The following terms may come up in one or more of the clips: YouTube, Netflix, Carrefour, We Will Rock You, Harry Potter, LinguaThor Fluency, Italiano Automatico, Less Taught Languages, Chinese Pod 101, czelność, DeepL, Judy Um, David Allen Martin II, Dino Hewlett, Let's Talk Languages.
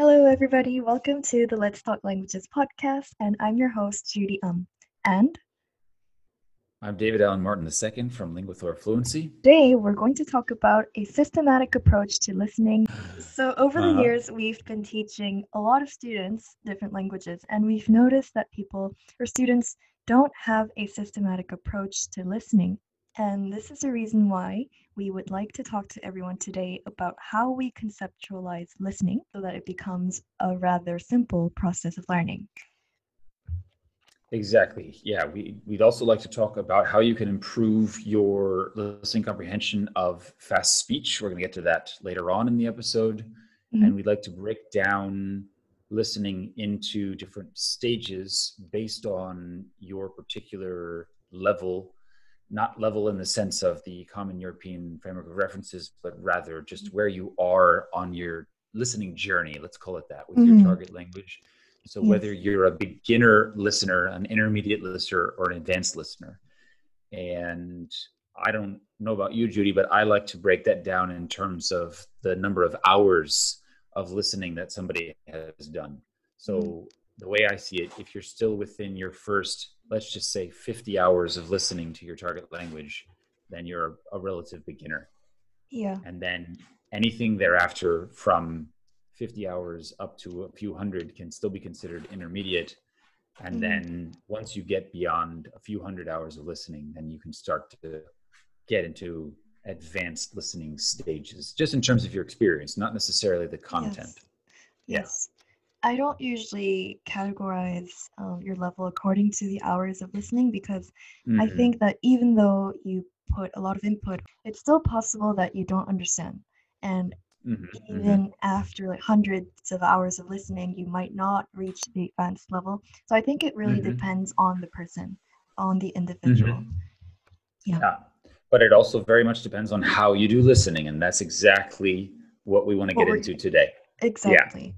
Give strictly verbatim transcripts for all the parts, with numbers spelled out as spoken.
Hello, everybody. Welcome to the Let's Talk Languages podcast, and I'm your host, Judy Um. And I'm David Allen Martin the Second from LinguaThor Fluency. Today, we're going to talk about a systematic approach to listening. So over uh-huh. the years, we've been teaching a lot of students different languages, and we've noticed that people or students don't have a systematic approach to listening. And this is the reason why we would like to talk to everyone today about how we conceptualize listening so that it becomes a rather simple process of learning. Exactly. Yeah, we, we'd also like to talk about how you can improve your listening comprehension of fast speech. We're going to get to that later on in the episode. Mm-hmm. And we'd like to break down listening into different stages based on your particular level, not level in the sense of the common European framework of references, but rather just where you are on your listening journey, let's call it that, with mm-hmm. your target language. So whether you're a beginner listener, an intermediate listener, or an advanced listener. And I don't know about you, Judy, but I like to break that down in terms of the number of hours of listening that somebody has done. So mm-hmm. the way I see it, if you're still within your first, let's just say fifty hours of listening to your target language, then you're a, a relative beginner. Yeah. And then anything thereafter from fifty hours up to a few hundred can still be considered intermediate. And mm-hmm. then once you get beyond a few hundred hours of listening, then you can start to get into advanced listening stages, just in terms of your experience, not necessarily the content. Yes. Yeah. Yes. I don't usually categorize um, your level according to the hours of listening, because mm-hmm. I think that even though you put a lot of input, it's still possible that you don't understand. And Mm-hmm, even mm-hmm. after like hundreds of hours of listening, you might not reach the advanced level. So I think it really mm-hmm. depends on the person, on the individual. Mm-hmm. Yeah. yeah. But it also very much depends on how you do listening. And that's exactly what we want to get into today. Exactly.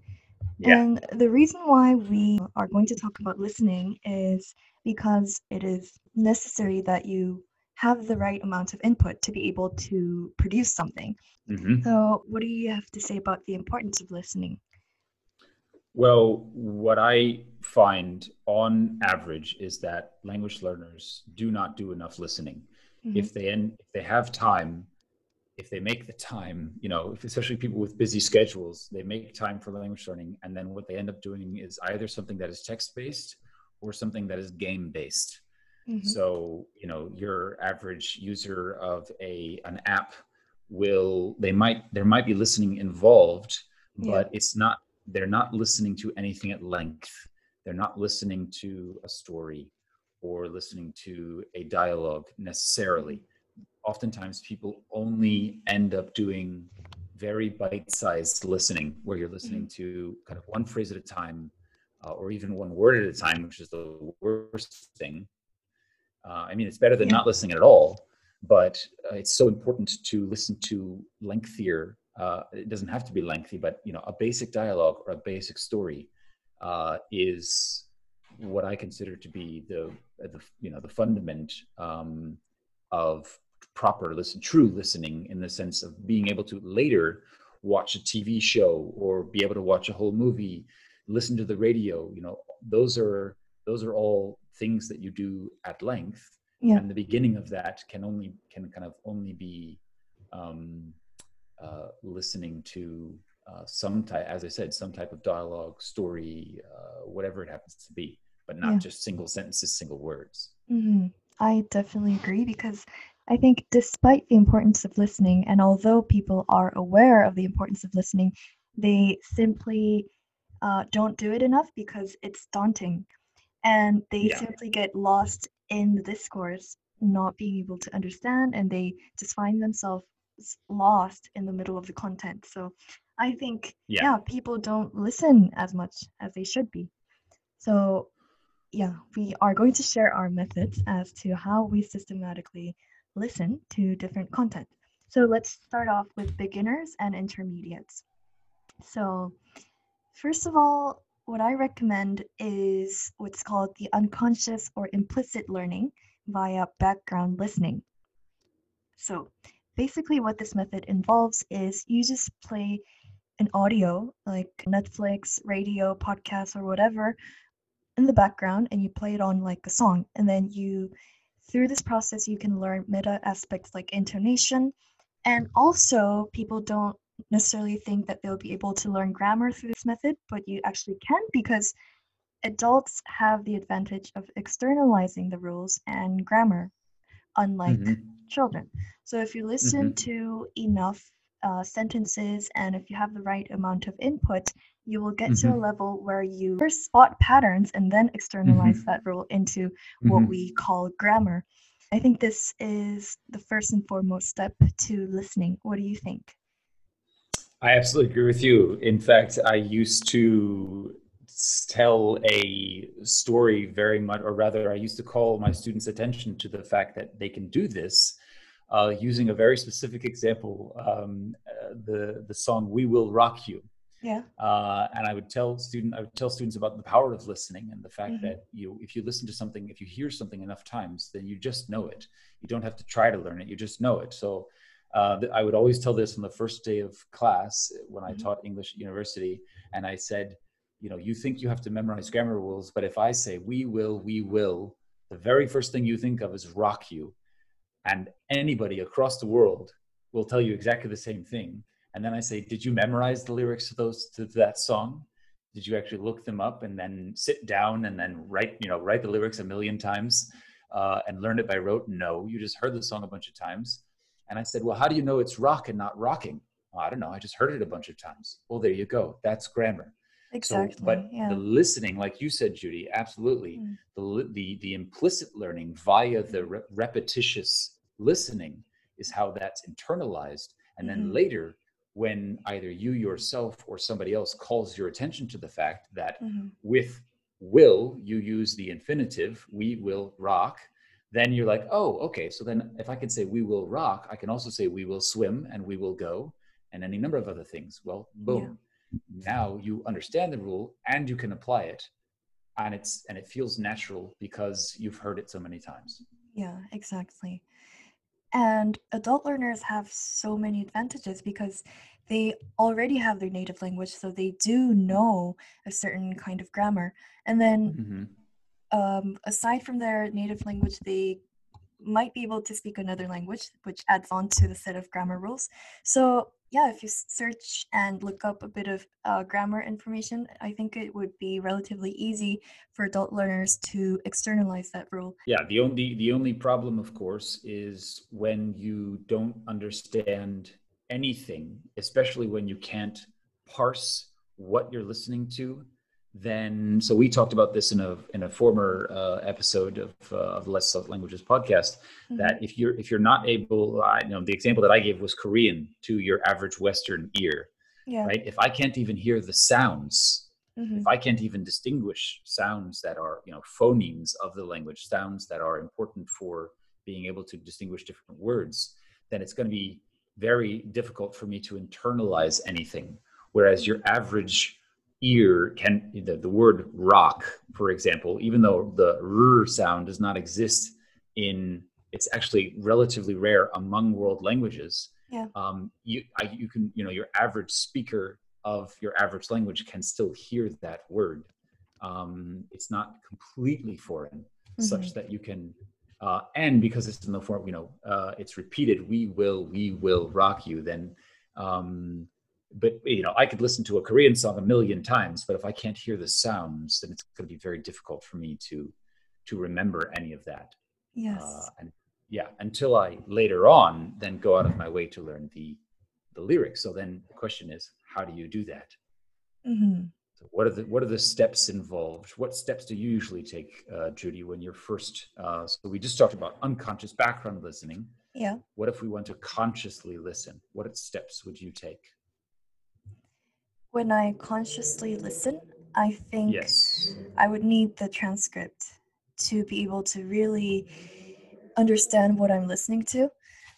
Yeah. And yeah. the reason why we are going to talk about listening is because it is necessary that you have the right amount of input to be able to produce something. Mm-hmm. So what do you have to say about the importance of listening? Well, what I find on average is that language learners do not do enough listening. Mm-hmm. If they end, if they have time, if they make the time, you know, especially people with busy schedules, they make time for language learning. And then what they end up doing is either something that is text-based or something that is game-based. Mm-hmm. So, you know, your average user of a an app will, they might, there might be listening involved, yeah. but it's not, they're not listening to anything at length. They're not listening to a story or listening to a dialogue necessarily. Oftentimes people only end up doing very bite-sized listening, where you're listening mm-hmm. to kind of one phrase at a time, uh, or even one word at a time, which is the worst thing. Uh, I mean, it's better than yeah. not listening at all, but uh, it's so important to listen to lengthier. Uh, it doesn't have to be lengthy, but, you know, a basic dialogue or a basic story uh, is what I consider to be the, uh, the you know, the fundament um, of proper listen, true listening, in the sense of being able to later watch a T V show or be able to watch a whole movie, listen to the radio. You know, those are those are all things that you do at length, yeah. and the beginning of that can only can kind of only be um, uh, listening to uh, some type, as I said, some type of dialogue, story, uh, whatever it happens to be, but not yeah. just single sentences, single words. Mm-hmm. I definitely agree, because I think despite the importance of listening, and although people are aware of the importance of listening, they simply uh, don't do it enough because it's daunting. And they yeah. simply get lost in the discourse, not being able to understand, and they just find themselves lost in the middle of the content. So I think, yeah, yeah people don't listen as much as they should be. So yeah, we are going to share our methods as to how we systematically listen to different content. So let's start off with beginners and intermediates. So first of all, what I recommend is what's called the unconscious or implicit learning via background listening. So basically what this method involves is you just play an audio, like Netflix, radio, podcasts, or whatever, in the background, and you play it on like a song. And then you, through this process, you can learn meta aspects like intonation. And also, people don't necessarily think that they'll be able to learn grammar through this method, but you actually can, because adults have the advantage of externalizing the rules and grammar, unlike mm-hmm. children. So if you listen mm-hmm. to enough uh, sentences, and if you have the right amount of input, you will get mm-hmm. to a level where you first spot patterns and then externalize mm-hmm. that rule into mm-hmm. what we call grammar. I think this is the first and foremost step to listening. What do you think? I absolutely agree with you. In fact, I used to tell a story very much, or rather, I used to call my students' attention to the fact that they can do this uh, using a very specific example, um, uh, the the song "We Will Rock You." Yeah. Uh, and I would tell student, I would tell students about the power of listening and the fact mm-hmm. that you, if you listen to something, if you hear something enough times, then you just know it. You don't have to try to learn it. You just know it. So uh, th- I would always tell this on the first day of class when mm-hmm. I taught English at university, and I said, you know, you think you have to memorize grammar rules, but if I say, we will, we will, the very first thing you think of is rock you. And anybody across the world will tell you exactly the same thing. And then I say, did you memorize the lyrics to those to that song? Did you actually look them up and then sit down and then write, you know, write the lyrics a million times uh, and learn it by rote? No, you just heard the song a bunch of times. And I said, well, how do you know it's rock and not rocking? Well, I don't know. I just heard it a bunch of times. Well, there you go. That's grammar. Exactly. So, but yeah. the listening, like you said, Judy, absolutely. Mm. The, the the implicit learning via the re- repetitious listening is how that's internalized. And mm-hmm. then later, when either you yourself or somebody else calls your attention to the fact that mm-hmm. with will, you use the infinitive, we will rock, then you're like, oh, okay. So then if I can say we will rock, I can also say we will swim and we will go and any number of other things. Well, boom. Yeah. Now you understand the rule and you can apply it, and it's and it feels natural because you've heard it so many times. Yeah, exactly. And adult learners have so many advantages because they already have their native language, so they do know a certain kind of grammar. And then mm-hmm. um, aside from their native language, they might be able to speak another language, which adds on to the set of grammar rules. So yeah, if you search and look up a bit of uh, grammar information, I think it would be relatively easy for adult learners to externalize that rule. Yeah, the only the only problem, of course, is when you don't understand anything, especially when you can't parse what you're listening to. Then, so we talked about this in a in a former uh, episode of, uh, of the Less Taught Languages podcast. Mm-hmm. That if you're if you're not able, I you know the example that I gave was Korean to your average Western ear, yeah. right? If I can't even hear the sounds, mm-hmm. if I can't even distinguish sounds that are you know phonemes of the language, sounds that are important for being able to distinguish different words, then it's going to be very difficult for me to internalize anything. Whereas your average ear can, the, the word rock, for example, even though the r sound does not exist in, it's actually relatively rare among world languages. Yeah. Um, you, I, you can, you know, your average speaker of your average language can still hear that word. Um, it's not completely foreign, mm-hmm. such that you can, uh, and because it's in the form, you know, uh, it's repeated, we will, we will rock you, then, um, but, you know, I could listen to a Korean song a million times, but if I can't hear the sounds, then it's going to be very difficult for me to to remember any of that. Yes. Uh, and yeah, until I later on then go out of my way to learn the the lyrics. So then the question is, how do you do that? Mm-hmm. So what are the what are the steps involved? What steps do you usually take, uh, Judy, when you're first? Uh, so we just talked about unconscious background listening. Yeah. What if we want to consciously listen? What steps would you take? When I consciously listen, I think yes. I would need the transcript to be able to really understand what I'm listening to.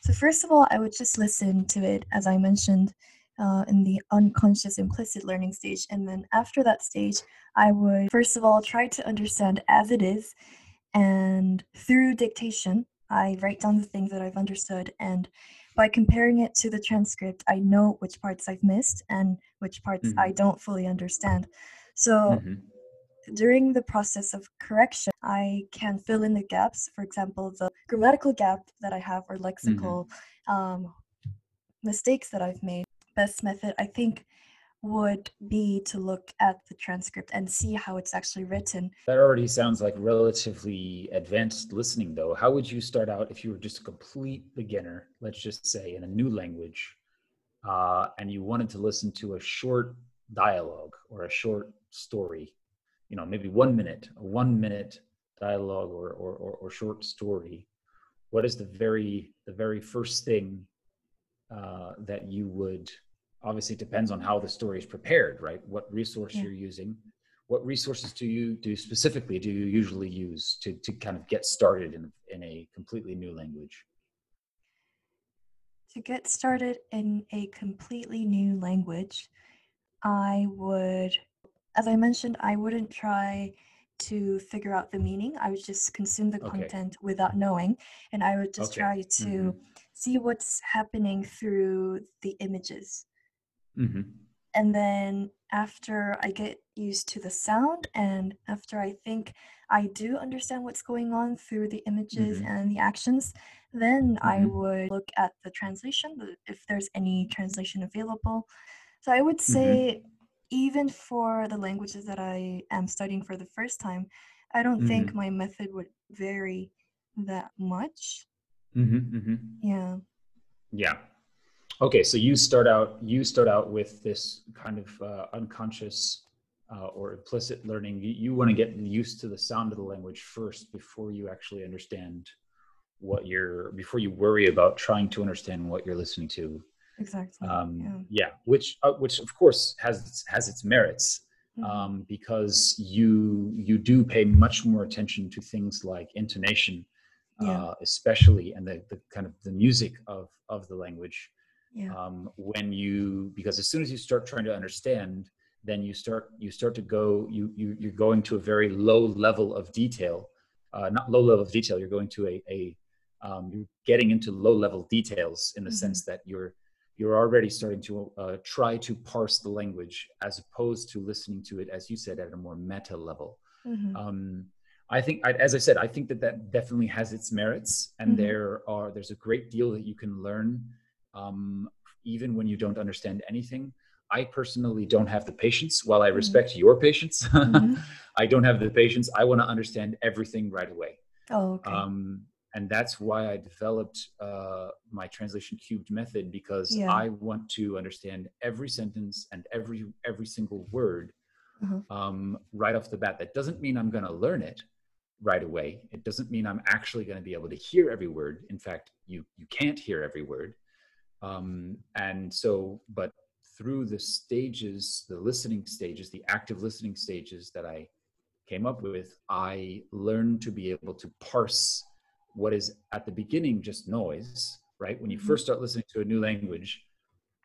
So first of all, I would just listen to it, as I mentioned, uh, in the unconscious implicit learning stage. And then after that stage, I would first of all try to understand as it is. And through dictation, I write down the things that I've understood and by comparing it to the transcript, I know which parts I've missed and which parts mm-hmm. I don't fully understand. So mm-hmm. during the process of correction, I can fill in the gaps. For example, the grammatical gap that I have or lexical mm-hmm. um, mistakes that I've made. Best method, I think, would be to look at the transcript and see how it's actually written. That already sounds like relatively advanced listening, though. How would you start out if you were just a complete beginner, let's just say in a new language, uh, and you wanted to listen to a short dialogue or a short story, you know, maybe one minute, a one minute dialogue or, or, or, or short story? What is the very, the very first thing uh, that you would... Obviously, it depends on how the story is prepared, right? What resource yeah. you're using. What resources do you do specifically do you usually use to, to kind of get started in, in a completely new language? To get started in a completely new language, I would, as I mentioned, I wouldn't try to figure out the meaning. I would just consume the okay. content without knowing. And I would just okay. try to mm-hmm. see what's happening through the images. Mm-hmm. And then after I get used to the sound and after I think I do understand what's going on through the images mm-hmm. and the actions, then mm-hmm. I would look at the translation, if there's any translation available. So I would say mm-hmm. even for the languages that I am studying for the first time, I don't mm-hmm. think my method would vary that much. Mm-hmm. Mm-hmm. Yeah. Yeah. Okay, so you start out you start out with this kind of uh, unconscious uh, or implicit learning. You, you want to get used to the sound of the language first before you actually understand what you're, before you worry about trying to understand what you're listening to. Exactly. Um, yeah. yeah, which uh, which of course has has its merits mm-hmm. um, because you you do pay much more attention to things like intonation, uh, yeah. especially, and the, the kind of the music of, of the language. Yeah. Um, when you, because as soon as you start trying to understand, then you start, you start to go, you, you, you're going to a very low level of detail, uh, not low level of detail. You're going to a, a um, you're getting into low level details in the mm-hmm. sense that you're, you're already starting to uh, try to parse the language as opposed to listening to it, as you said, at a more meta level. Mm-hmm. Um, I think, I, as I said, I think that that definitely has its merits, and mm-hmm. there are, there's a great deal that you can learn Um, even when you don't understand anything. I personally don't have the patience. While I respect mm-hmm. your patience, mm-hmm. I don't have the patience. I want to understand everything right away. Oh, okay. Um, and that's why I developed uh, my translation cubed method, because yeah. I want to understand every sentence and every every single word mm-hmm. um, right off the bat. That doesn't mean I'm going to learn it right away. It doesn't mean I'm actually going to be able to hear every word. In fact, you you can't hear every word. Um, and so, but through the stages, the listening stages, the active listening stages that I came up with, I learned to be able to parse what is at the beginning just noise, right? When you first start listening to a new language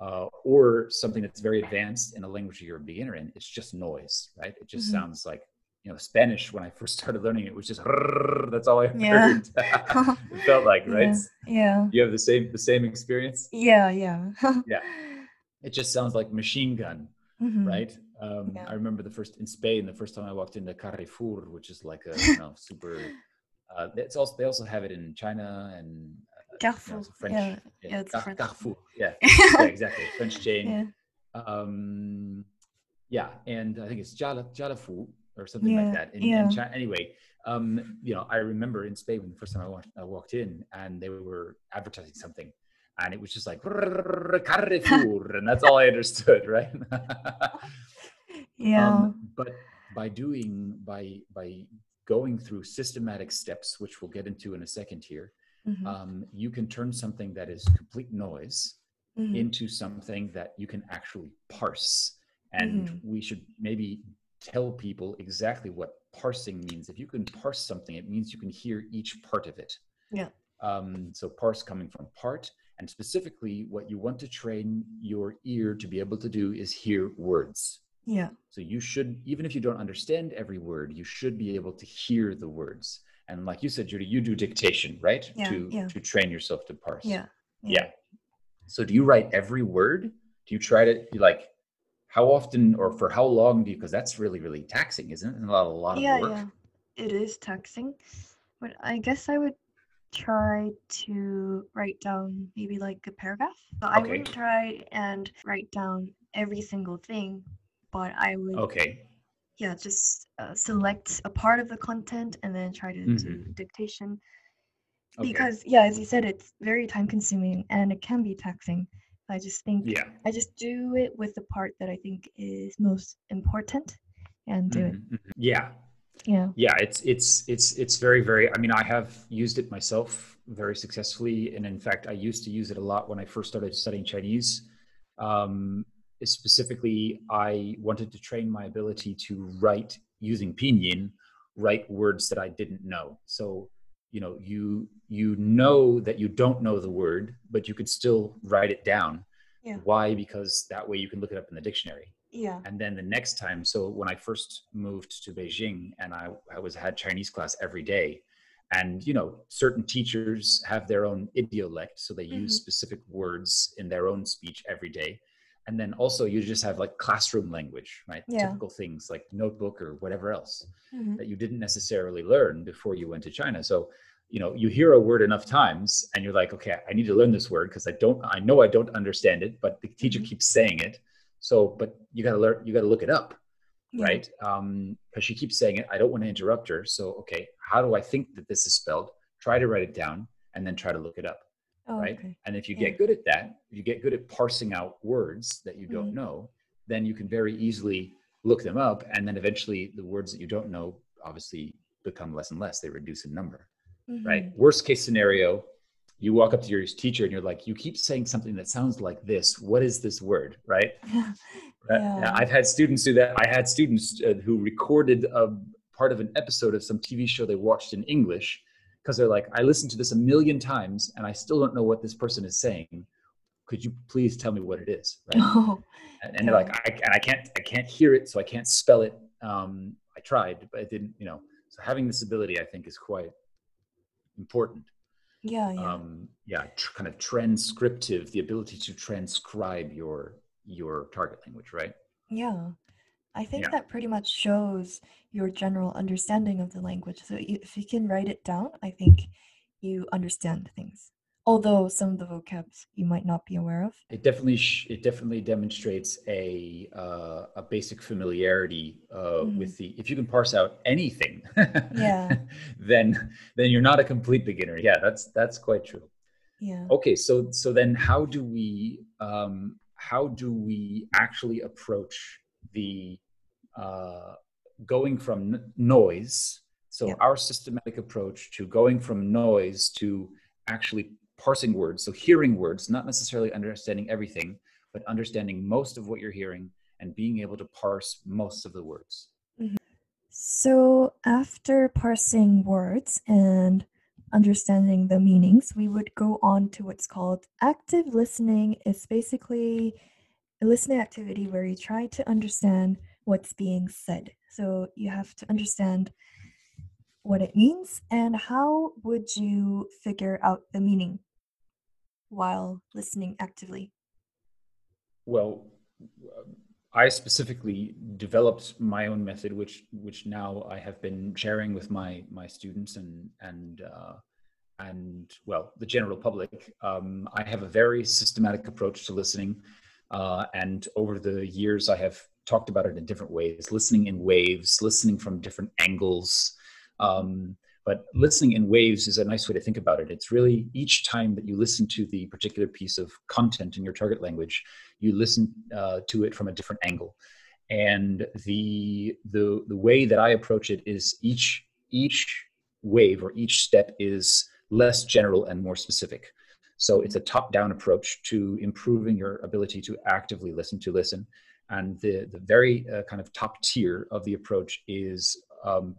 uh, or something that's very advanced in a language you're a beginner in, it's just noise, right? It just mm-hmm. sounds like, you know, Spanish, when I first started learning it, was just that's all I heard. Yeah. It felt like, right? Yeah. yeah. You have the same the same experience? Yeah, yeah. yeah. It just sounds like machine gun, mm-hmm. right? Um, yeah. I remember the first in Spain, the first time I walked into Carrefour, which is like a you know super. Uh, it's also they also have it in China and uh, Carrefour. You know, it's French, yeah, yeah, yeah it's Car- French. Carrefour. Yeah. yeah, exactly. French chain. Yeah. Um, yeah, and I think it's Jala Jalafu. Or something yeah, like that. In, yeah. in China. Anyway, um, you know, I remember in Spain when the first time I walked, I walked in, and they were advertising something, and it was just like Carrefour, and that's all I understood, right? yeah. Um, but by doing by by going through systematic steps, which we'll get into in a second here, mm-hmm. um, you can turn something that is complete noise mm-hmm. into something that you can actually parse, and mm-hmm. we should maybe tell people exactly what parsing means. If you can parse something, it means you can hear each part of it. Yeah. Um, so parse coming from part, and specifically what you want to train your ear to be able to do is hear words. Yeah. So you should, even if you don't understand every word, you should be able to hear the words. And like you said, Judy, you do dictation, right? Yeah. To, yeah. to train yourself to parse. Yeah. Yeah. yeah. So do you write every word? Do you try to you like, how often or for how long do you, because that's really, really taxing, isn't it? And a lot, a lot of yeah, work. Yeah, it is taxing. But I guess I would try to write down maybe like a paragraph. But okay. I wouldn't try and write down every single thing, but I would okay. yeah, just uh, select a part of the content and then try to mm-hmm. do dictation. Okay. Because, yeah, as you said, it's very time consuming and it can be taxing. I just think yeah. I just do it with the part that I think is most important and do mm-hmm. it. Yeah. Yeah. Yeah. It's, it's, it's, it's very, very, I mean, I have used it myself very successfully. And in fact, I used to use it a lot when I first started studying Chinese. Um, specifically, I wanted to train my ability to write using pinyin, write words that I didn't know. So, you know, you, you know that you don't know the word, but you could still write it down. Yeah. Why? Because that way you can look it up in the dictionary. Yeah. And then the next time, so when I first moved to Beijing and I, I was had Chinese class every day, and, you know, certain teachers have their own idiolect. So they mm-hmm. use specific words in their own speech every day. And then also you just have like classroom language, right? Yeah. Typical things like notebook or whatever else mm-hmm. that you didn't necessarily learn before you went to China. So, you know, you hear a word enough times and you're like, okay, I need to learn this word because I don't, I know I don't understand it, but the teacher mm-hmm. keeps saying it. So, but you got to learn, you got to look it up, yeah. right? Um, because she keeps saying it. I don't want to interrupt her. So, okay, how do I think that this is spelled? Try to write it down and then try to look it up. Oh, right. Okay. And if you yeah. get good at that, if you get good at parsing out words that you don't mm-hmm. know, then you can very easily look them up. And then eventually the words that you don't know obviously become less and less. They reduce in number, mm-hmm. right? Worst case scenario, you walk up to your teacher and you're like, you keep saying something that sounds like this. What is this word, right? yeah. uh, I've had students do that. I had students uh, who recorded a part of an episode of some T V show they watched in English. Because they're like, I listened to this a million times and I still don't know what this person is saying. Could you please tell me what it is? Right? Oh, and, and yeah. they're like, I, and I can't, I can't hear it, so I can't spell it. Um, I tried, but I didn't, you know. So having this ability, I think, is quite important. Yeah, yeah, um, yeah. Tr- kind of transcriptive, the ability to transcribe your your target language, right? Yeah. I think yeah. that pretty much shows your general understanding of the language. So if you can write it down, I think you understand things. Although some of the vocabs you might not be aware of. It definitely sh- it definitely demonstrates a uh, a basic familiarity uh, mm-hmm. with the. If you can parse out anything, yeah, then then you're not a complete beginner. Yeah, that's that's quite true. Yeah. Okay, so so then how do we um, how do we actually approach the uh, going from n- noise, so yeah. our systematic approach to going from noise to actually parsing words, so hearing words, not necessarily understanding everything, but understanding most of what you're hearing and being able to parse most of the words. Mm-hmm. So after parsing words and understanding the meanings, we would go on to what's called active listening. It's basically a listening activity where you try to understand what's being said. So you have to understand what it means and how would you figure out the meaning while listening actively? Well, I specifically developed my own method, which which now I have been sharing with my my students and and uh, and well the general public. Um, I have a very systematic approach to listening. Uh, and over the years, I have talked about it in different ways, listening in waves, listening from different angles. Um, but listening in waves is a nice way to think about it. It's really each time that you listen to the particular piece of content in your target language, you listen uh, to it from a different angle. And the, the the way that I approach it is each each wave or each step is less general and more specific. So it's a top-down approach to improving your ability to actively listen to listen. And the, the very uh, kind of top tier of the approach is um,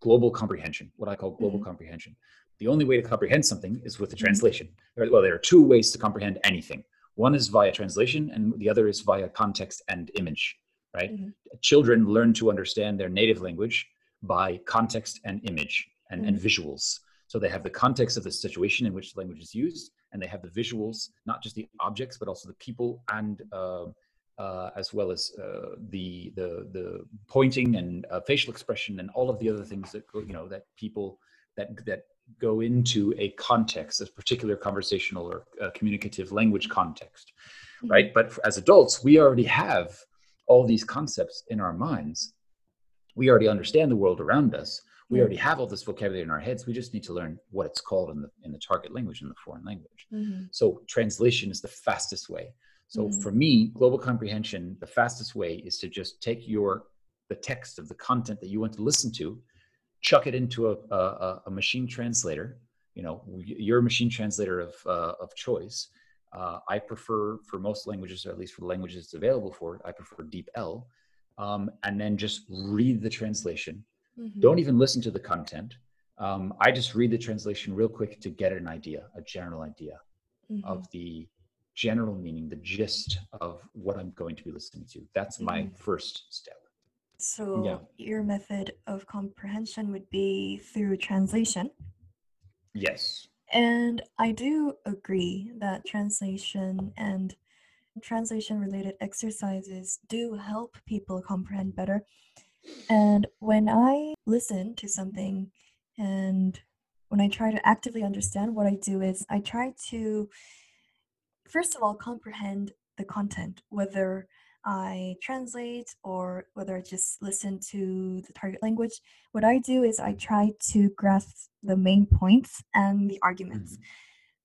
global comprehension, what I call global mm-hmm. comprehension. The only way to comprehend something is with the translation. There, well, there are two ways to comprehend anything. One is via translation and the other is via context and image, right? Mm-hmm. Children learn to understand their native language by context and image and, mm-hmm. and visuals. So they have the context of the situation in which the language is used and they have the visuals, not just the objects, but also the people, and uh, uh, as well as uh, the, the the pointing and uh, facial expression and all of the other things that go, you know, that people that that go into a context, a particular conversational or uh, communicative language context, right? But as adults, we already have all these concepts in our minds. We already understand the world around us. We already have all this vocabulary in our heads. We just need to learn what it's called in the in the target language, in the foreign language. Mm-hmm. So translation is the fastest way. So mm-hmm. for me, global comprehension, the fastest way is to just take your the text of the content that you want to listen to, chuck it into a a, a machine translator. You know, your machine translator of uh, of choice. Uh, I prefer, for most languages, or at least for the languages it's available for, I prefer DeepL, um, and then just read the translation. Mm-hmm. Don't even listen to the content. Um, I just read the translation real quick to get an idea, a general idea mm-hmm. of the general meaning, the gist of what I'm going to be listening to. That's mm-hmm. my first step. So yeah. Your method of comprehension would be through translation? Yes. And I do agree that translation and translation-related exercises do help people comprehend better. And when I listen to something and when I try to actively understand, what I do is I try to, first of all, comprehend the content, whether I translate or whether I just listen to the target language. What I do is I try to grasp the main points and the arguments. Mm-hmm.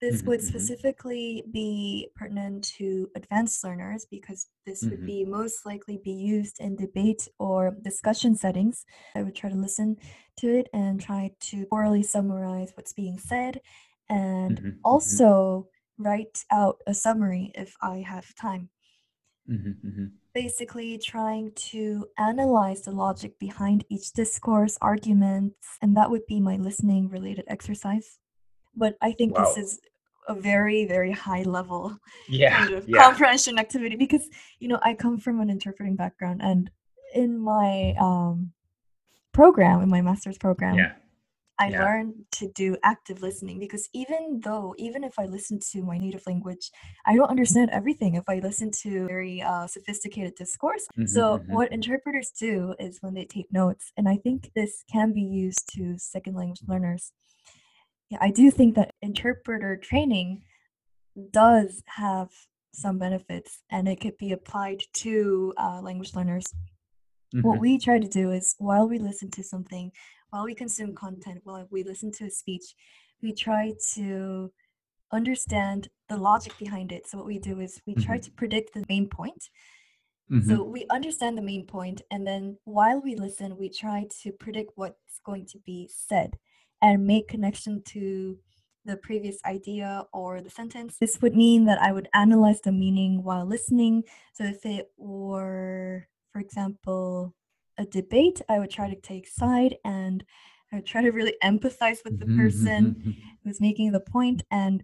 This mm-hmm. would specifically be pertinent to advanced learners because this mm-hmm. would be most likely be used in debate or discussion settings. I would try to listen to it and try to orally summarize what's being said and mm-hmm. also mm-hmm. write out a summary if I have time. Mm-hmm. Mm-hmm. Basically trying to analyze the logic behind each discourse, arguments, and that would be my listening related exercise. But I think wow. this is a very, very high level yeah, kind of yeah. comprehension activity because, you know, I come from an interpreting background, and in my um, program, in my master's program, yeah. I yeah. learned to do active listening because even though, even if I listen to my native language, I don't understand everything if I listen to very uh, sophisticated discourse. Mm-hmm, so mm-hmm. what interpreters do is when they take notes, and I think this can be used to second language learners. I do think that interpreter training does have some benefits, and it could be applied to uh, language learners. Mm-hmm. What we try to do is while we listen to something, while we consume content, while we listen to a speech, we try to understand the logic behind it. So what we do is we try mm-hmm. to predict the main point. Mm-hmm. So we understand the main point, and then while we listen, we try to predict what's going to be said and make connection to the previous idea or the sentence. This would mean that I would analyze the meaning while listening. So if it were, for example, a debate, I would try to take side and I would try to really empathize with the person mm-hmm. who's making the point and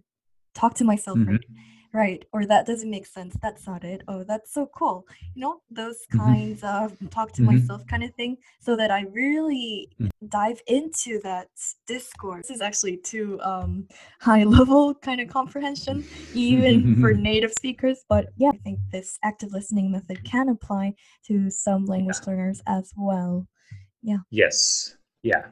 talk to myself, mm-hmm. right? Right, or that doesn't make sense, that's not it, oh, that's so cool. You know, those kinds mm-hmm. of talk to mm-hmm. myself kind of thing, so that I really mm-hmm. dive into that discourse. This is actually too um, high level kind of comprehension, even mm-hmm. for native speakers. But yeah, I think this active listening method can apply to some language yeah. learners as well. Yeah. Yes, yeah.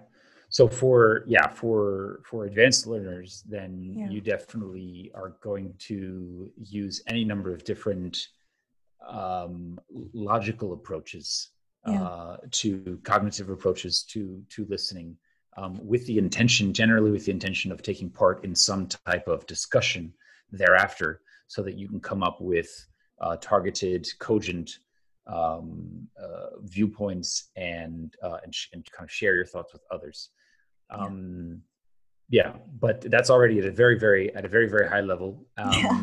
So for, yeah, for for advanced learners, then yeah. you definitely are going to use any number of different um, logical approaches yeah. uh, to cognitive approaches to, to listening um, with the intention, generally with the intention of taking part in some type of discussion thereafter, so that you can come up with uh, targeted, cogent um, uh, viewpoints and, uh, and, sh- and kind of share your thoughts with others. Um, yeah. yeah, but that's already at a very, very, at a very, very high level, um, yeah.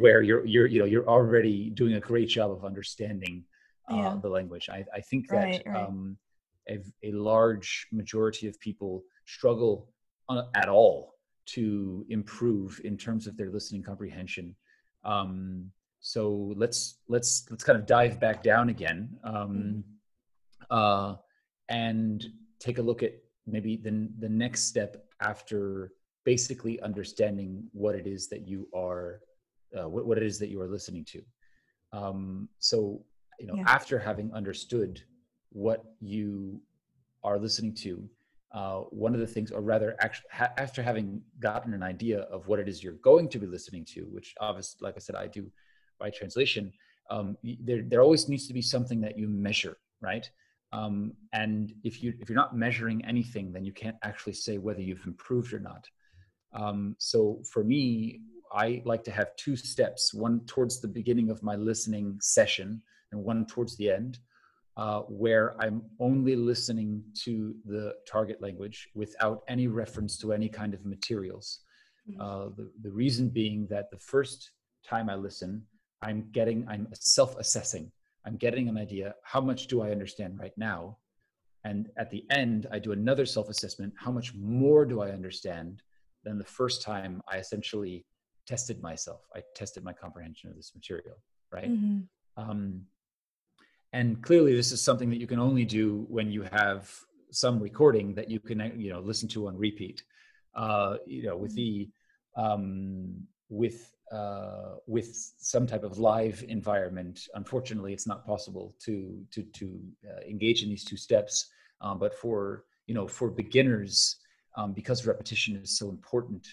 where you're, you're, you know, you're already doing a great job of understanding, uh, yeah. the language. I, I think that, right, right. um, a, a large majority of people struggle on, at all to improve in terms of their listening comprehension. Um, so let's, let's, let's kind of dive back down again. Um, mm-hmm. uh, and take a look at, maybe the, the next step after basically understanding what it is that you are, uh, what, what it is that you are listening to. Um, so, you know, yeah. after having understood what you are listening to, uh, one of the things, or rather actually, ha- after having gotten an idea of what it is you're going to be listening to, which obviously, like I said, I do by translation, um, there, there always needs to be something that you measure, right? Um, and if you, if you're not measuring anything, then you can't actually say whether you've improved or not. Um, so for me, I like to have two steps, one towards the beginning of my listening session and one towards the end, uh, where I'm only listening to the target language without any reference to any kind of materials. Uh, the, the reason being that the first time I listen, I'm getting, I'm self-assessing. I'm getting an idea, how much do I understand right now? And at the end, I do another self-assessment, how much more do I understand than the first time I essentially tested myself. I tested my comprehension of this material, right? Mm-hmm. Um, and clearly this is something that you can only do when you have some recording that you can, you know, listen to on repeat. Uh, you know, with the, um, with, uh, with some type of live environment, unfortunately, it's not possible to, to, to uh, engage in these two steps. Um, but for, you know, for beginners, um, because repetition is so important,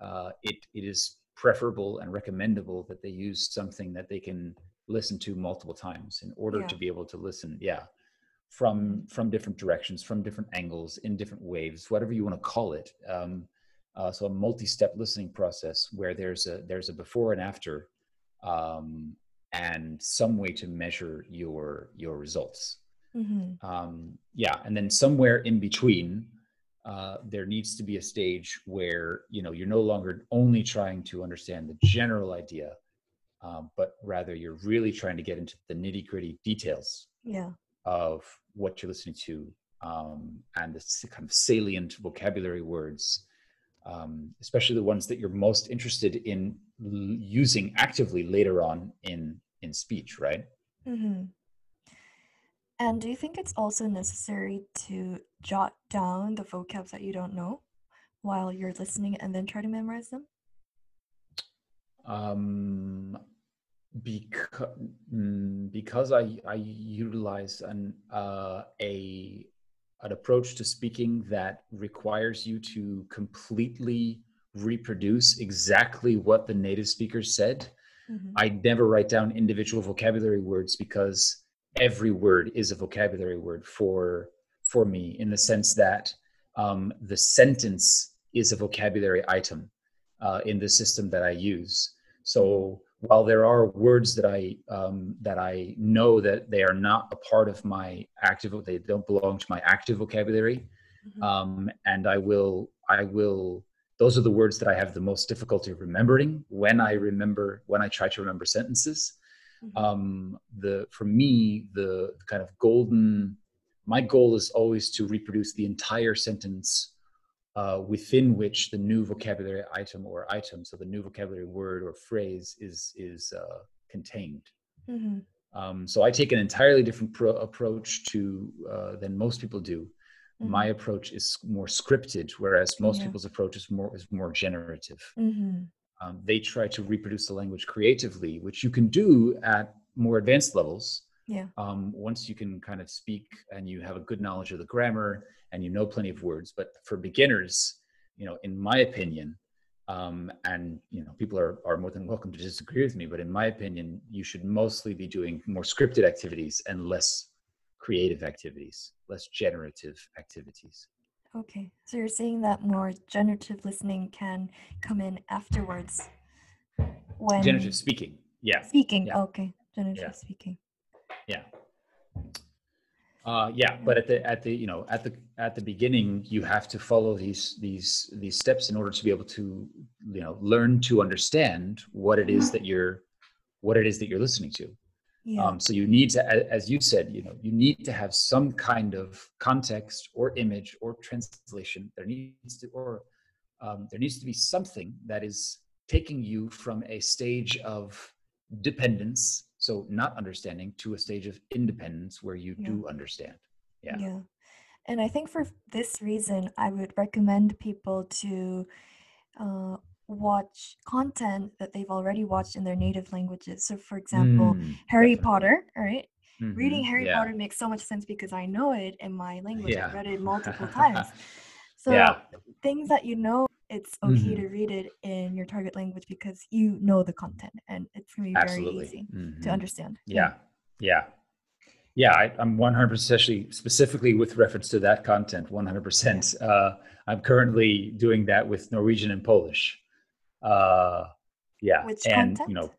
uh, it, it is preferable and recommendable that they use something that they can listen to multiple times in order yeah. to be able to listen. Yeah. From, from different directions, from different angles, in different waves, whatever you want to call it. Um, Uh, so a multi-step listening process where there's a there's a before and after, um, and some way to measure your your results. Mm-hmm. Um, yeah, and then somewhere in between, uh, there needs to be a stage where you know you're no longer only trying to understand the general idea, um, but rather you're really trying to get into the nitty-gritty details yeah. of what you're listening to, um, and the kind of salient vocabulary words. Um, especially the ones that you're most interested in l- using actively later on in, in speech, right? Mm-hmm. And do you think it's also necessary to jot down the vocab that you don't know while you're listening and then try to memorize them? Um, because, because I, I utilize an, uh, a... an approach to speaking that requires you to completely reproduce exactly what the native speaker said. Mm-hmm. I never write down individual vocabulary words because every word is a vocabulary word for, for me in the sense that um, the sentence is a vocabulary item uh, in the system that I use. So while there are words that I um, that I know that they are not a part of my active, they don't belong to my active vocabulary, mm-hmm. um, and I will, I will. Those are the words that I have the most difficulty remembering when I remember when I try to remember sentences. Mm-hmm. Um, the for me the kind of golden, my goal is always to reproduce the entire sentence Uh, within which the new vocabulary item or item, so the new vocabulary word or phrase is is uh, contained. Mm-hmm. Um, so I take an entirely different pro- approach to uh, than most people do. Mm-hmm. My approach is more scripted, whereas most yeah. people's approach is more is more generative. Mm-hmm. Um, they try to reproduce the language creatively, which you can do at more advanced levels. Yeah. Um, once you can kind of speak and you have a good knowledge of the grammar and you know plenty of words, but for beginners, you know, in my opinion, um, and you know, people are, are more than welcome to disagree with me, but in my opinion, you should mostly be doing more scripted activities and less creative activities, less generative activities. Okay. So you're saying that more generative listening can come in afterwards when... Generative speaking. Yeah. Speaking. Yeah. Okay. Generative yeah. speaking. Yeah. Uh, yeah, but at the at the you know at the at the beginning, you have to follow these these these steps in order to be able to you know learn to understand what it is that you're what it is that you're listening to. Yeah. Um, so you need to, as you said, you know, you need to have some kind of context or image or translation. There needs to or um, there needs to be something that is taking you from a stage of dependence. So not understanding to a stage of independence where you yeah. do understand. Yeah. Yeah. And I think for this reason, I would recommend people to uh, watch content that they've already watched in their native languages. So, for example, mm, Harry definitely. Potter, all right? Mm-hmm, Reading Harry yeah. Potter makes so much sense because I know it in my language. Yeah. I've read it multiple times. So yeah. things that you know, it's okay mm-hmm. to read it in your target language because you know the content and it's going to be Absolutely. very easy mm-hmm. to understand. Yeah, yeah. Yeah, I, I'm one hundred percent especially, specifically with reference to that content, one hundred percent. Yeah. Uh, I'm currently doing that with Norwegian and Polish. Uh, yeah. Which and, content? You know,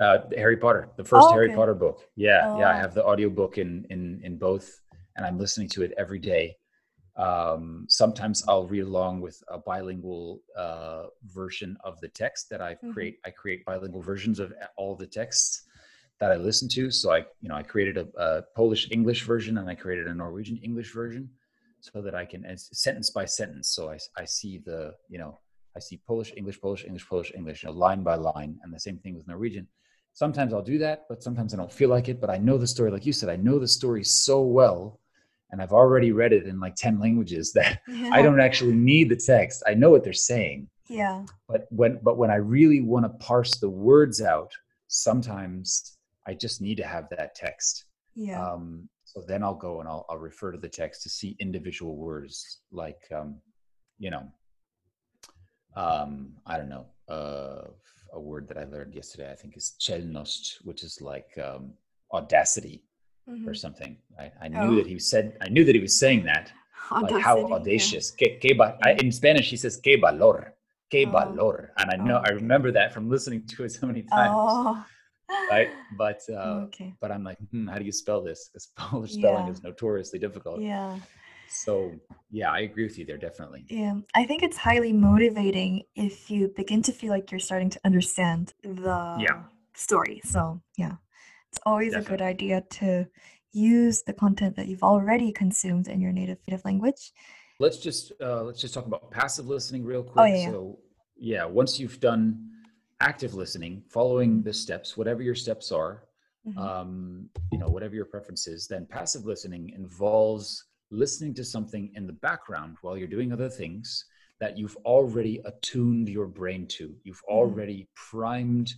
uh, Harry Potter, the first oh, okay. Harry Potter book. Yeah, oh. yeah. I have the audiobook in, in, in both, and I'm listening to it every day. Um, sometimes I'll read along with a bilingual uh, version of the text that I mm-hmm. create. I create bilingual versions of all the texts that I listen to. So I, you know, I created a, a Polish English version and I created a Norwegian English version so that I can, sentence by sentence. So I, I see the, you know, I see Polish, English, Polish, English, Polish, English, you know, line by line. And the same thing with Norwegian. Sometimes I'll do that, but sometimes I don't feel like it, but I know the story. Like you said, I know the story so well, and I've already read it in like ten languages that yeah. I don't actually need the text. I know what they're saying. Yeah. But when, but when I really want to parse the words out, sometimes I just need to have that text. Yeah. Um, so then I'll go and I'll, I'll refer to the text to see individual words like, um, you know, um, I don't know, uh, a word that I learned yesterday, I think is czelność, which is like um, audacity mm-hmm. or something. I, I knew oh. that he said, I knew that he was saying that, audacity, like how audacious. Yeah. Que, que ba- I, in Spanish, he says, que valor, que valor. And I know, oh, okay. I remember that from listening to it so many times. Oh. Right, but uh, okay. but I'm like, hmm, how do you spell this? Because Polish spelling yeah. is notoriously difficult. Yeah. So yeah, I agree with you there, definitely. Yeah, I think it's highly motivating if you begin to feel like you're starting to understand the yeah. story. So yeah, it's always definitely. a good idea to use the content that you've already consumed in your native native language. Let's just uh, let's just talk about passive listening real quick. Oh, yeah. So yeah, once you've done active listening, following the steps, whatever your steps are, mm-hmm. um, you know, whatever your preference is, then passive listening involves listening to something in the background while you're doing other things that you've already attuned your brain to. You've already mm-hmm. primed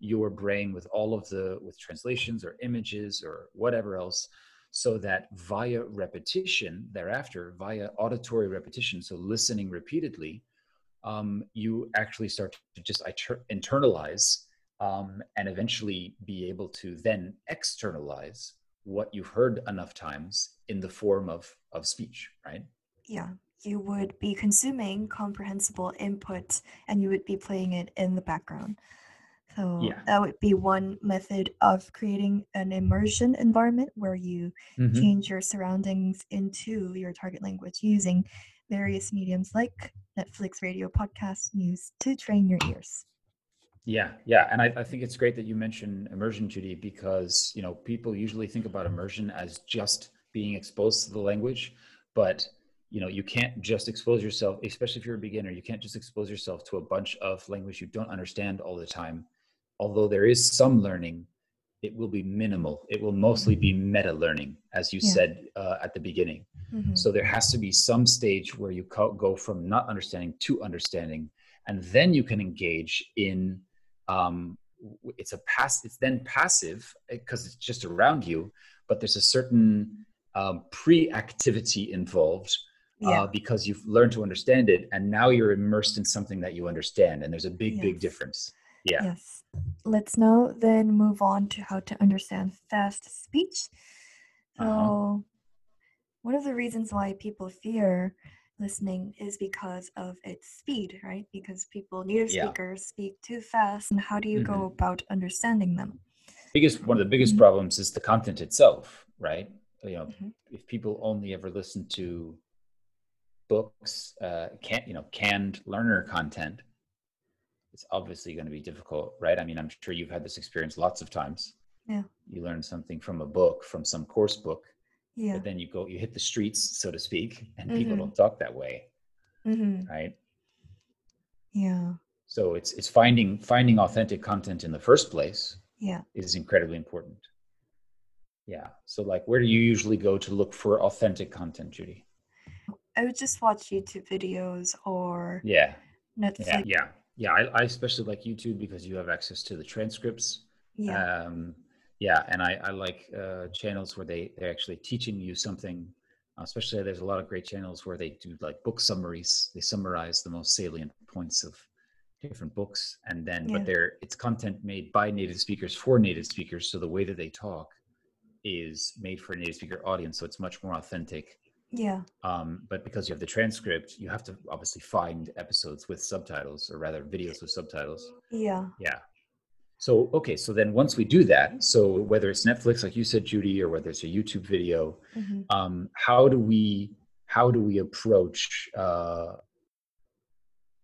your brain with all of the, with translations or images or whatever else, so that via repetition thereafter, via auditory repetition, so listening repeatedly, um, you actually start to just internalize um, and eventually be able to then externalize what you've heard enough times in the form of, of speech, right? Yeah, you would be consuming comprehensible input and you would be playing it in the background. So yeah. that would be one method of creating an immersion environment where you mm-hmm. change your surroundings into your target language using various mediums like Netflix, radio, podcast, news to train your ears. Yeah, yeah. And I, I think it's great that you mentioned immersion, Judy, because, you know, people usually think about immersion as just being exposed to the language, but, you know, you can't just expose yourself, especially if you're a beginner, you can't just expose yourself to a bunch of language you don't understand all the time. Although there is some learning, it will be minimal. It will mostly be meta learning, as you yeah. said uh, at the beginning. Mm-hmm. So there has to be some stage where you co- go from not understanding to understanding, and then you can engage in, um, it's a pass. It's then passive because it's just around you, but there's a certain um, pre-activity involved uh, yeah. because you've learned to understand it, and now you're immersed in something that you understand, and there's a big, yes. big difference. Yeah. Yes. Let's now then move on to how to understand fast speech. So uh-huh. one of the reasons why people fear listening is because of its speed, right? Because people, native yeah. speakers, speak too fast. And how do you mm-hmm. go about understanding them? Biggest one of the biggest mm-hmm. problems is the content itself, right? You know, mm-hmm. if people only ever listen to books, uh, can you know, canned learner content, it's obviously going to be difficult, right? I mean, I'm sure you've had this experience lots of times. Yeah. You learn something from a book, from some course book. Yeah. But then you go, you hit the streets, so to speak, and mm-hmm. people don't talk that way, mm-hmm. right? Yeah. So it's it's finding finding authentic content in the first place. Yeah. Is incredibly important. Yeah. So like, where do you usually go to look for authentic content, Judy? I would just watch YouTube videos or yeah. Netflix. Yeah, yeah, yeah. I, I especially like YouTube because you have access to the transcripts. Yeah. Um, yeah, and I, I like uh, channels where they, they're actually teaching you something. Especially there's a lot of great channels where they do like book summaries. They summarize the most salient points of different books. And then, yeah. but they're, it's content made by native speakers for native speakers. So the way that they talk is made for a native speaker audience. So it's much more authentic. Yeah. Um, but because you have the transcript, you have to obviously find episodes with subtitles, or rather videos with subtitles. Yeah. Yeah. So, okay. So then once we do that, so whether it's Netflix, like you said, Judy, or whether it's a YouTube video, mm-hmm. um, how do we, how do we approach uh,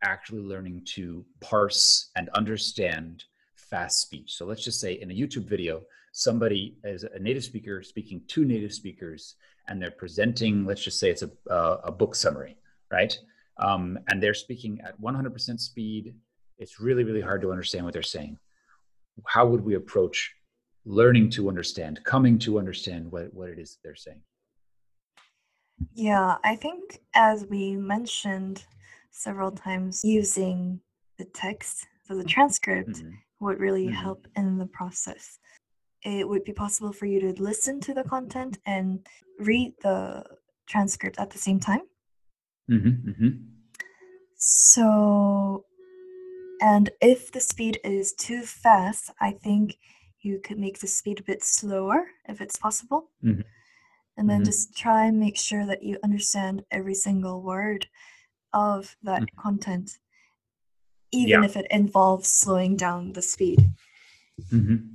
actually learning to parse and understand fast speech? So let's just say in a YouTube video, somebody is a native speaker speaking to native speakers, and they're presenting, let's just say it's a, uh, a book summary, right? Um, and they're speaking at one hundred percent speed. It's really, really hard to understand what they're saying. How would we approach learning to understand, coming to understand what, what it is that they're saying? Yeah, I think as we mentioned several times, using the text, so the transcript, mm-hmm. would really mm-hmm. help in the process. It would be possible for you to listen to the content and read the transcript at the same time. Mm-hmm, mm-hmm. So... And if the speed is too fast, I think you could make the speed a bit slower if it's possible. Mm-hmm. And then mm-hmm. just try and make sure that you understand every single word of that mm-hmm. content, even yeah. if it involves slowing down the speed. Mm-hmm.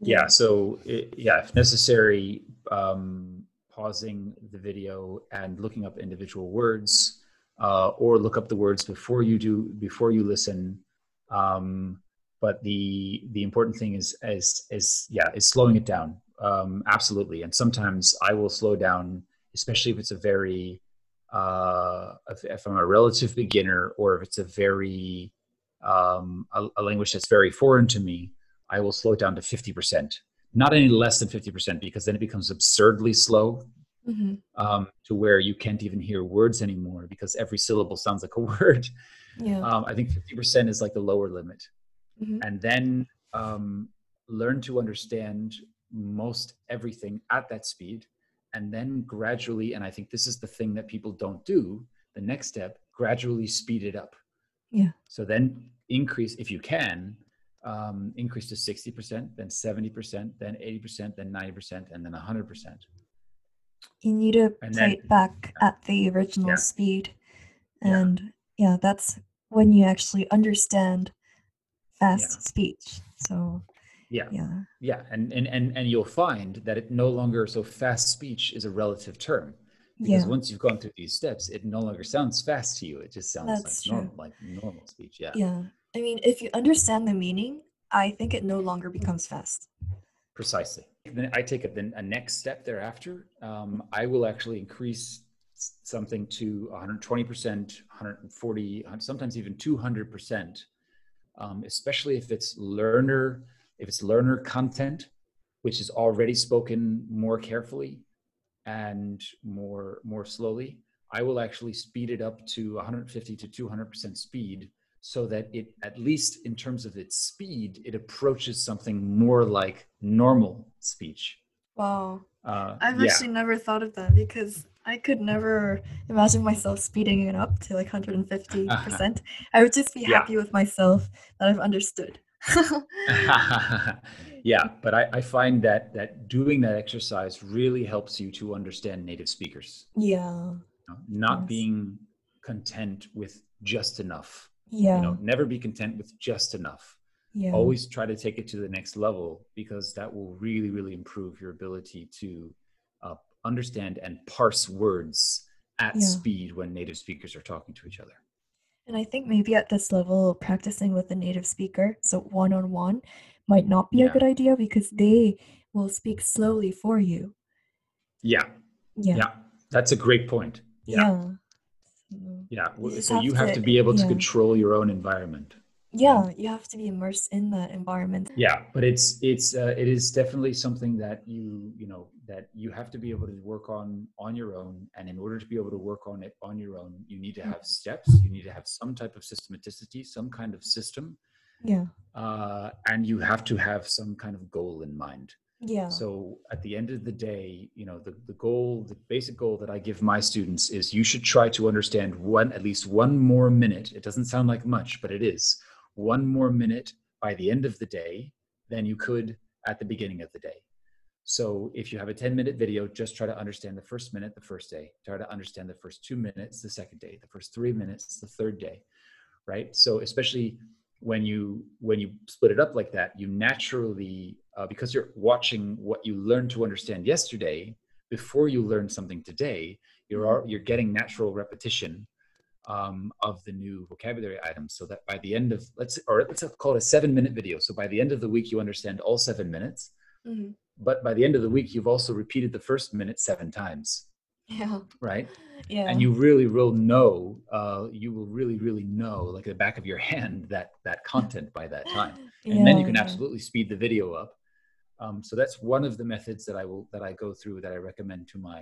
Yeah. So, it, yeah, if necessary, um, pausing the video and looking up individual words, uh, or look up the words before you do, before you listen. Um, but the, the important thing is, is, is, yeah, is slowing it down. Um, absolutely. And sometimes I will slow down, especially if it's a very, uh, if, if I'm a relative beginner, or if it's a very, um, a, a language that's very foreign to me, I will slow it down to fifty percent, not any less than fifty percent, because then it becomes absurdly slow, mm-hmm. um, to where you can't even hear words anymore because every syllable sounds like a word. Yeah. Um, I think fifty percent is like the lower limit. Mm-hmm. And then um, learn to understand most everything at that speed. And then gradually, and I think this is the thing that people don't do, the next step, gradually speed it up. Yeah. So then increase, if you can, um, increase to sixty percent, then seventy percent, then eighty percent, then ninety percent, and then one hundred percent. You need to and play then, it back at the original yeah. speed. And yeah. Yeah, that's when you actually understand fast yeah. speech. So, yeah, yeah, yeah, and and and and you'll find that it no longer so fast speech is a relative term, because yeah. once you've gone through these steps, it no longer sounds fast to you. It just sounds that's like normal, like normal speech. Yeah, yeah. I mean, if you understand the meaning, I think it no longer becomes fast. Precisely. Then I take it then a next step thereafter. Um, I will actually increase something to one hundred twenty percent, one hundred forty, sometimes even two hundred percent, um, especially if it's learner, if it's learner content, which is already spoken more carefully and more, more slowly. I will actually speed it up to one hundred fifty to two hundred percent speed, so that it, at least in terms of its speed, it approaches something more like normal speech. Wow. Uh, I've yeah. actually never thought of that, because I could never imagine myself speeding it up to like one hundred fifty percent. Uh-huh. I would just be yeah. happy with myself that I've understood. Yeah, but I, I find that that doing that exercise really helps you to understand native speakers. Yeah. Not yes. being content with just enough. Yeah. You know, never be content with just enough. Yeah. Always try to take it to the next level, because that will really, really improve your ability to uh, understand and parse words at yeah. speed when native speakers are talking to each other. And I think maybe at this level, practicing with a native speaker, so one-on-one, might not be yeah. a good idea, because they will speak slowly for you. Yeah. Yeah. yeah. That's a great point. Yeah. Yeah. yeah. You so have you have to, to be able yeah. to control your own environment. Yeah, you have to be immersed in that environment. Yeah, but it's it's uh, it is definitely something that you you know that you have to be able to work on on your own. And in order to be able to work on it on your own, you need to have steps. You need to have some type of systematicity, some kind of system. Yeah. Uh, and you have to have some kind of goal in mind. Yeah. So at the end of the day, you know, the, the goal, the basic goal that I give my students is you should try to understand one, at least one more minute. It doesn't sound like much, but it is. One more minute by the end of the day than you could at the beginning of the day. So if you have a ten minute video, just try to understand the first minute the first day. Try to understand the first two minutes the second day, the first three minutes the third day, right? So especially when you when you split it up like that, you naturally, uh, because you're watching what you learned to understand yesterday before you learn something today, you're you're getting natural repetition Um, of the new vocabulary items, so that by the end of let's or let's call it a seven minute video. So by the end of the week, you understand all seven minutes. Mm-hmm. But by the end of the week, you've also repeated the first minute seven times. Yeah. Right. Yeah. And you really will know. Uh, you will really, really know, like the back of your hand, that that content by that time, and yeah, then you can absolutely speed the video up. Um, so that's one of the methods that I will that I go through that I recommend to my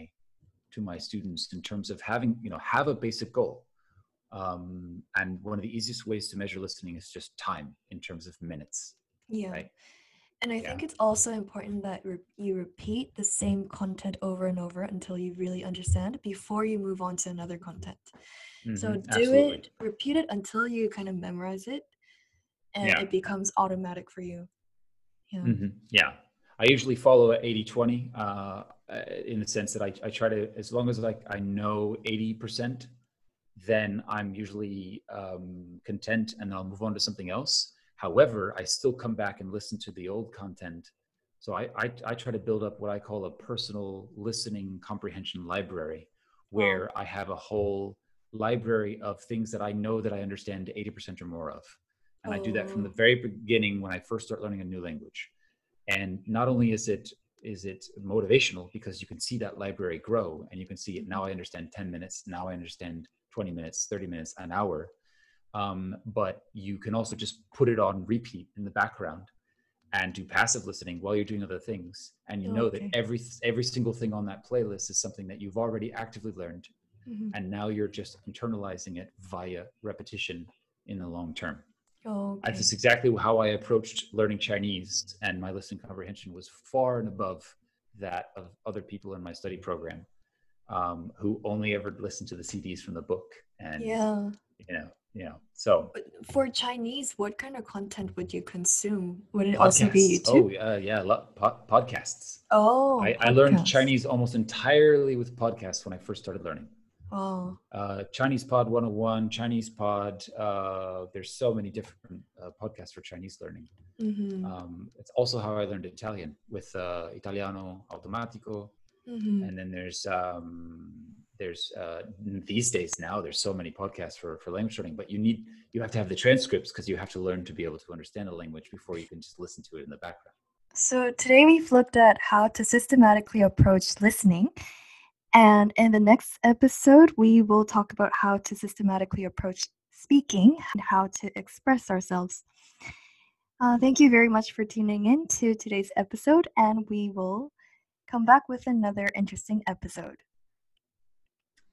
to my students in terms of having you know have a basic goal. Um, and one of the easiest ways to measure listening is just time in terms of minutes. Yeah. Right? And I yeah. think it's also important that re- you repeat the same content over and over until you really understand before you move on to another content. Mm-hmm. So do Absolutely. it, repeat it until you kind of memorize it and yeah. it becomes automatic for you. Yeah. Mm-hmm. Yeah. I usually follow an eighty twenty uh, in the sense that I, I try to, as long as like I know eighty percent, then I'm usually um, content and I'll move on to something else. However, I still come back and listen to the old content. So I, I, I try to build up what I call a personal listening comprehension library, where I have a whole library of things that I know that I understand eighty percent or more of. And oh. I do that from the very beginning when I first start learning a new language. And not only is it is it motivational, because you can see that library grow and you can see it. Now I understand ten minutes. Now I understand twenty minutes, thirty minutes, an hour. Um, but you can also just put it on repeat in the background and do passive listening while you're doing other things. And you oh, know okay. that every every single thing on that playlist is something that you've already actively learned. Mm-hmm. And now you're just internalizing it via repetition in the long term. Oh, okay. That's exactly how I approached learning Chinese, and my listening comprehension was far and above that of other people in my study program. Um, who only ever listened to the C Ds from the book, and yeah, you know, you know. So, but for Chinese, what kind of content would you consume? Would it podcasts. also be YouTube? Oh, uh, yeah, lo- po- podcasts. Oh, I, podcasts. I learned Chinese almost entirely with podcasts when I first started learning. Oh, uh, Chinese Pod one oh one, Chinese Pod. Uh, there's so many different uh, podcasts for Chinese learning. Mm-hmm. Um, it's also how I learned Italian with uh, Italiano Automatico. Mm-hmm. And then there's um, there's uh, these days now there's so many podcasts for, for language learning, but you need you have to have the transcripts because you have to learn to be able to understand a language before you can just listen to it in the background. So today we've looked at how to systematically approach listening, and in the next episode we will talk about how to systematically approach speaking and how to express ourselves. Uh, thank you very much for tuning in to today's episode, and we will come back with another interesting episode.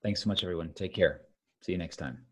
Thanks so much, everyone. Take care. See you next time.